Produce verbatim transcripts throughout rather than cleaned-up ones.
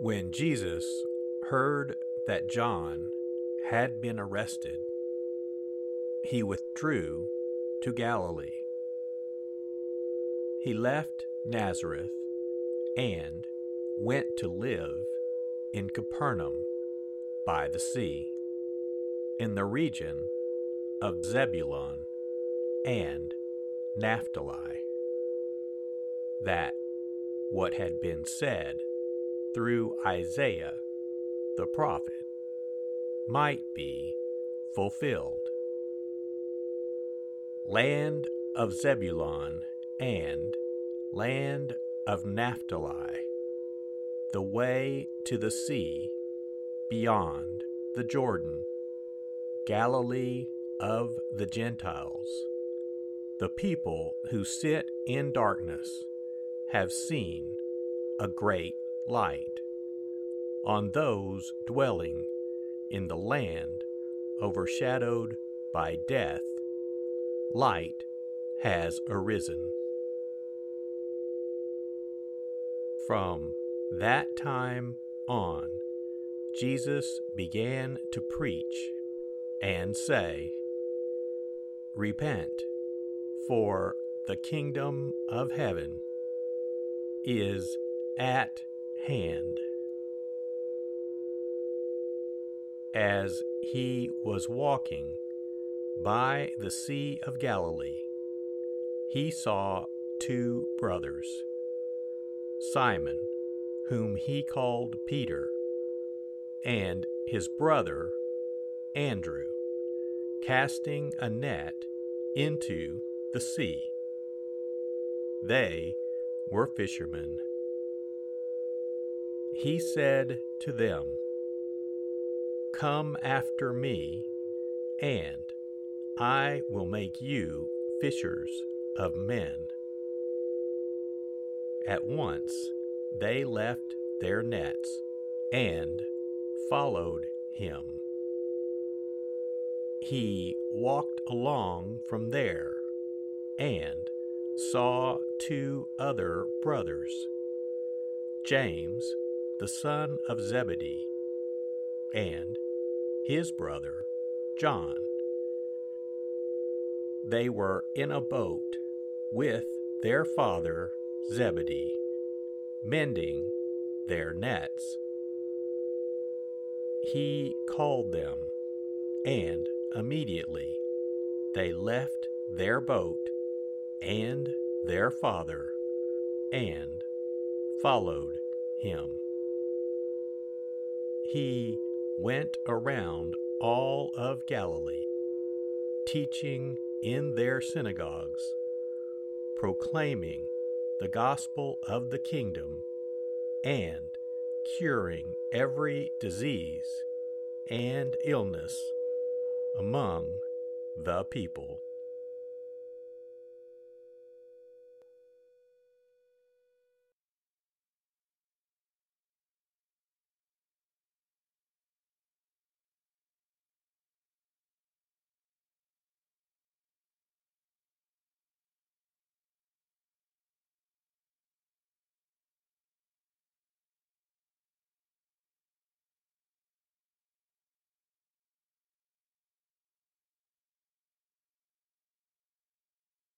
When Jesus heard that John had been arrested, he withdrew to Galilee. He left Nazareth and went to live in Capernaum by the sea, in the region of Zebulun and Naphtali, that what had been said through Isaiah the prophet might be fulfilled. Land of Zebulun and land of Naphtali, the way to the sea beyond the Jordan, Galilee of the Gentiles, the people who sit in darkness have seen a great light. On those dwelling in the land overshadowed by death, light has arisen. From that time on, Jesus began to preach and say, "Repent, for the kingdom of heaven is at hand." As he was walking by the Sea of Galilee, he saw two brothers, Simon, whom he called Peter, and his brother Andrew, casting a net into the sea. They were fishermen. He said to them, "Come after me, and I will make you fishers of men." At once they left their nets and followed him. He walked along from there and saw two other brothers, James the son of Zebedee, and his brother John. They were in a boat with their father Zebedee, mending their nets. He called them, and immediately they left their boat and their father and followed him. He went around all of Galilee, teaching in their synagogues, proclaiming the gospel of the kingdom, and curing every disease and illness among the people.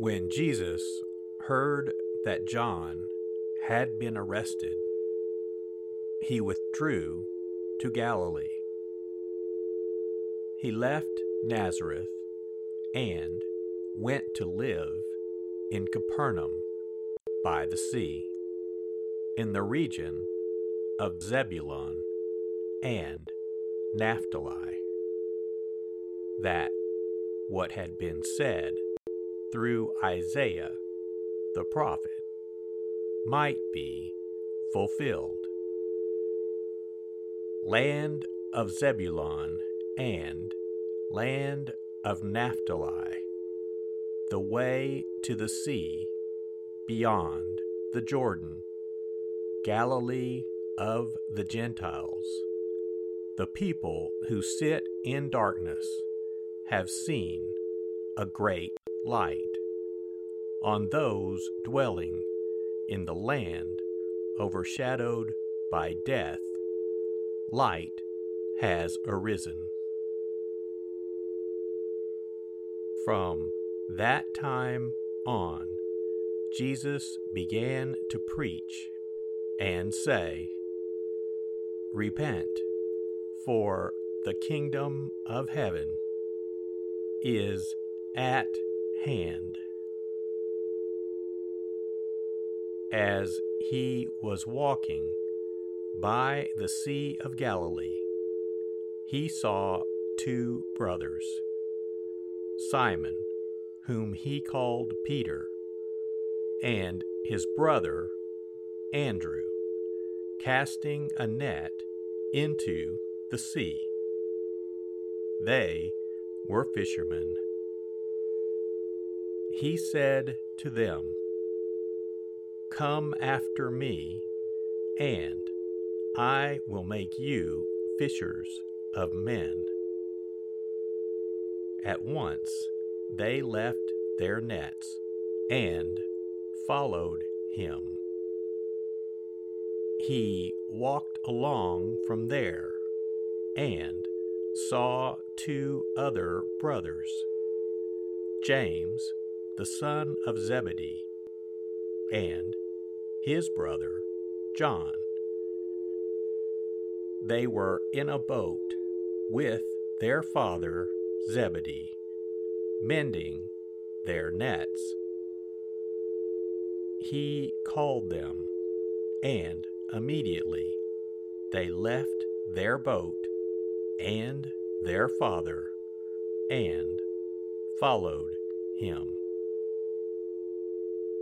When Jesus heard that John had been arrested, he withdrew to Galilee. He left Nazareth and went to live in Capernaum by the sea, in the region of Zebulun and Naphtali, that what had been said through Isaiah the prophet might be fulfilled. Land of Zebulun and land of Naphtali, the way to the sea beyond the Jordan, Galilee of the Gentiles, the people who sit in darkness have seen a great light. On those dwelling in the land overshadowed by death, light has arisen. From that time on, Jesus began to preach and say, "Repent, for the kingdom of heaven is at hand." As he was walking by the Sea of Galilee, he saw two brothers, Simon, whom he called Peter, and his brother Andrew, casting a net into the sea, They were fishermen. He said to them, "Come after me, and I will make you fishers of men." At once they left their nets and followed him. He walked along from there and saw two other brothers, James, the son of Zebedee, and his brother John. They were in a boat with their father Zebedee, mending their nets. He called them, and immediately they left their boat and their father and followed him.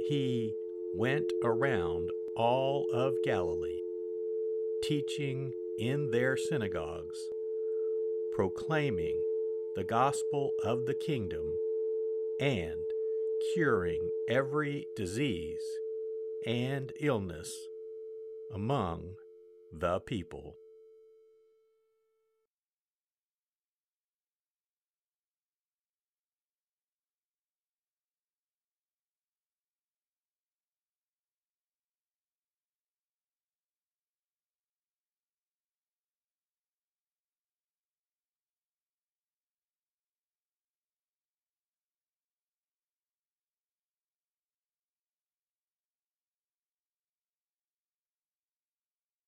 He went around all of Galilee, teaching in their synagogues, proclaiming the gospel of the kingdom, and curing every disease and illness among the people.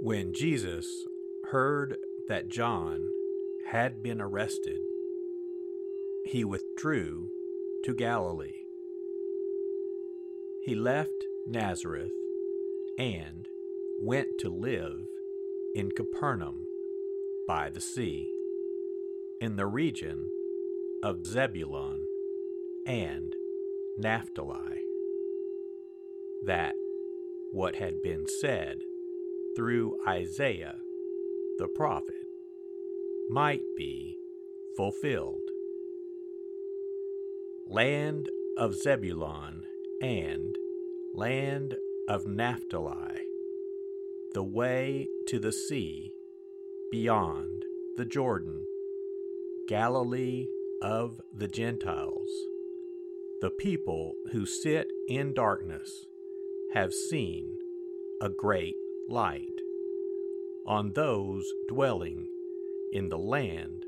When Jesus heard that John had been arrested, he withdrew to Galilee. He left Nazareth and went to live in Capernaum by the sea, in the region of Zebulun and Naphtali, that what had been said through Isaiah the prophet might be fulfilled. Land of Zebulun and land of Naphtali, the way to the sea beyond the Jordan, Galilee of the Gentiles, the people who sit in darkness have seen a great light. On those dwelling in the land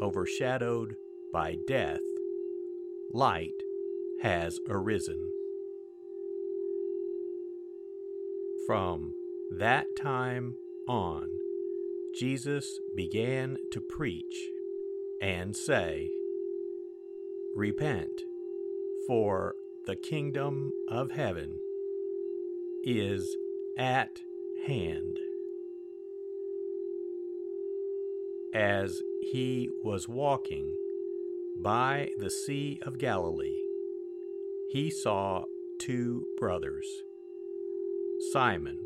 overshadowed by death, light has arisen. From that time on, Jesus began to preach and say, "Repent, for the kingdom of heaven is at hand." As he was walking by the Sea of Galilee, he saw two brothers, Simon,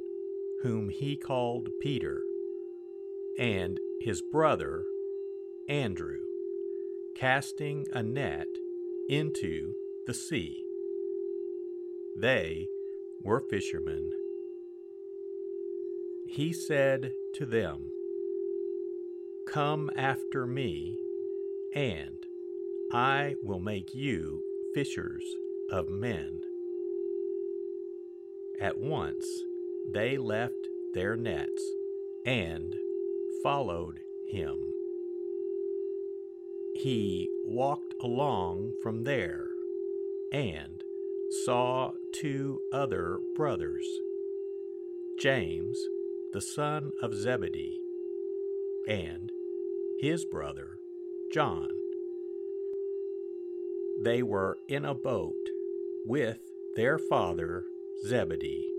whom he called Peter, and his brother Andrew, casting a net into the sea. They were fishermen. He said to them, "Come after me, and I will make you fishers of men." At once they left their nets and followed him. He walked along from there and saw two other brothers, James the son of Zebedee, and his brother John. They were in a boat with their father Zebedee,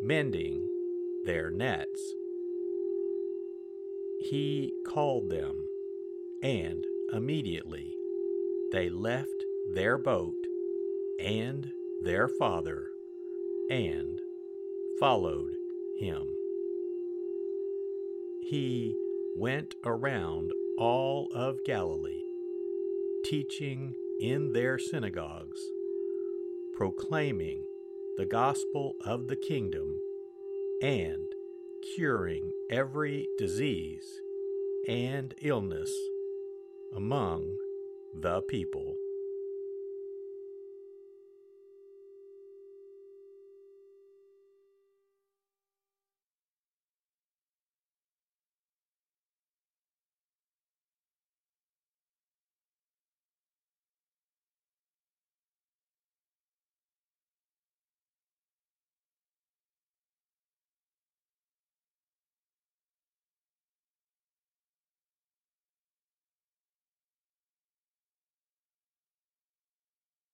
mending their nets. He called them, and immediately they left their boat and their father and followed him. He went around all of Galilee, teaching in their synagogues, proclaiming the gospel of the kingdom, and curing every disease and illness among the people.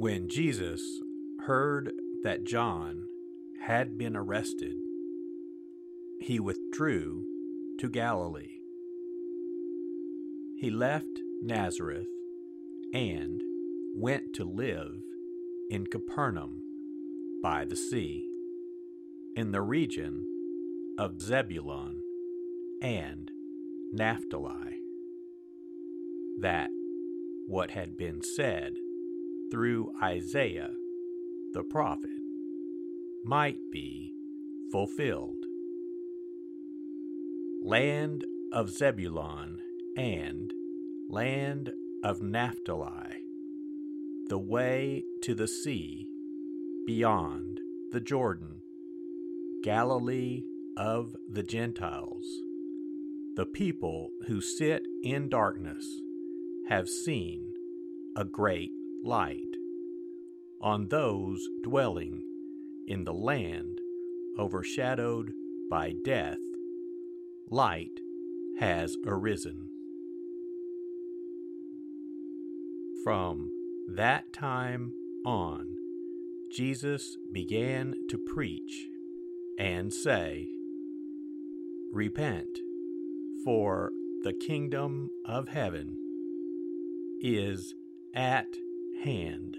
When Jesus heard that John had been arrested, he withdrew to Galilee. He left Nazareth and went to live in Capernaum by the sea, in the region of Zebulun and Naphtali, that what had been said through Isaiah the prophet might be fulfilled. Land of Zebulun and land of Naphtali, the way to the sea beyond the Jordan, Galilee of the Gentiles, the people who sit in darkness have seen a great light. On those dwelling in the land overshadowed by death, light has arisen. From that time on, Jesus began to preach and say, "Repent, for the kingdom of heaven is at hand."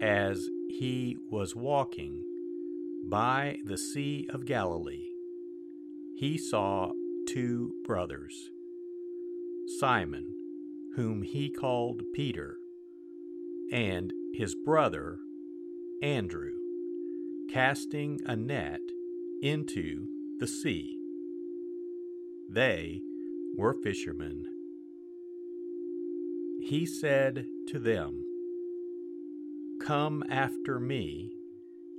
As he was walking by the Sea of Galilee, he saw two brothers, Simon, whom he called Peter, and his brother Andrew, casting a net into the sea. They were fishermen. He said to them, "Come after me,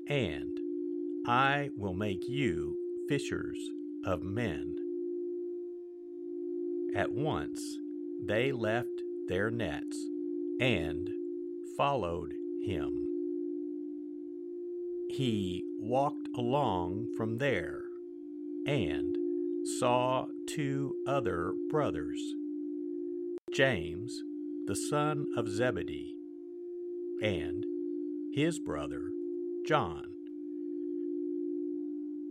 and I will make you fishers of men." At once they left their nets and followed him. He walked along from there and saw two other brothers, James, the son of Zebedee, and his brother John.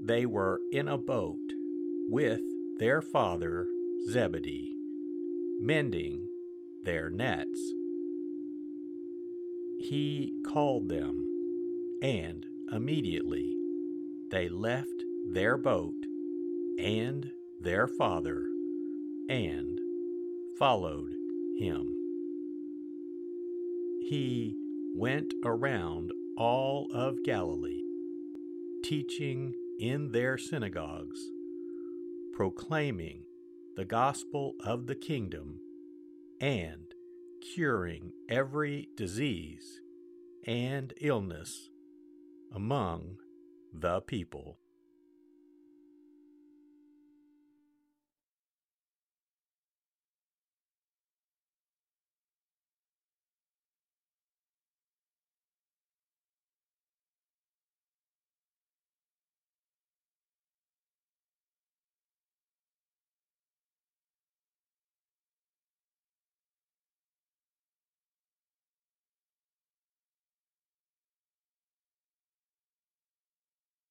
They were in a boat with their father Zebedee, mending their nets. He called them, and immediately they left their boat and their father and followed him. He went around all of Galilee, teaching in their synagogues, proclaiming the gospel of the kingdom, and curing every disease and illness among the people.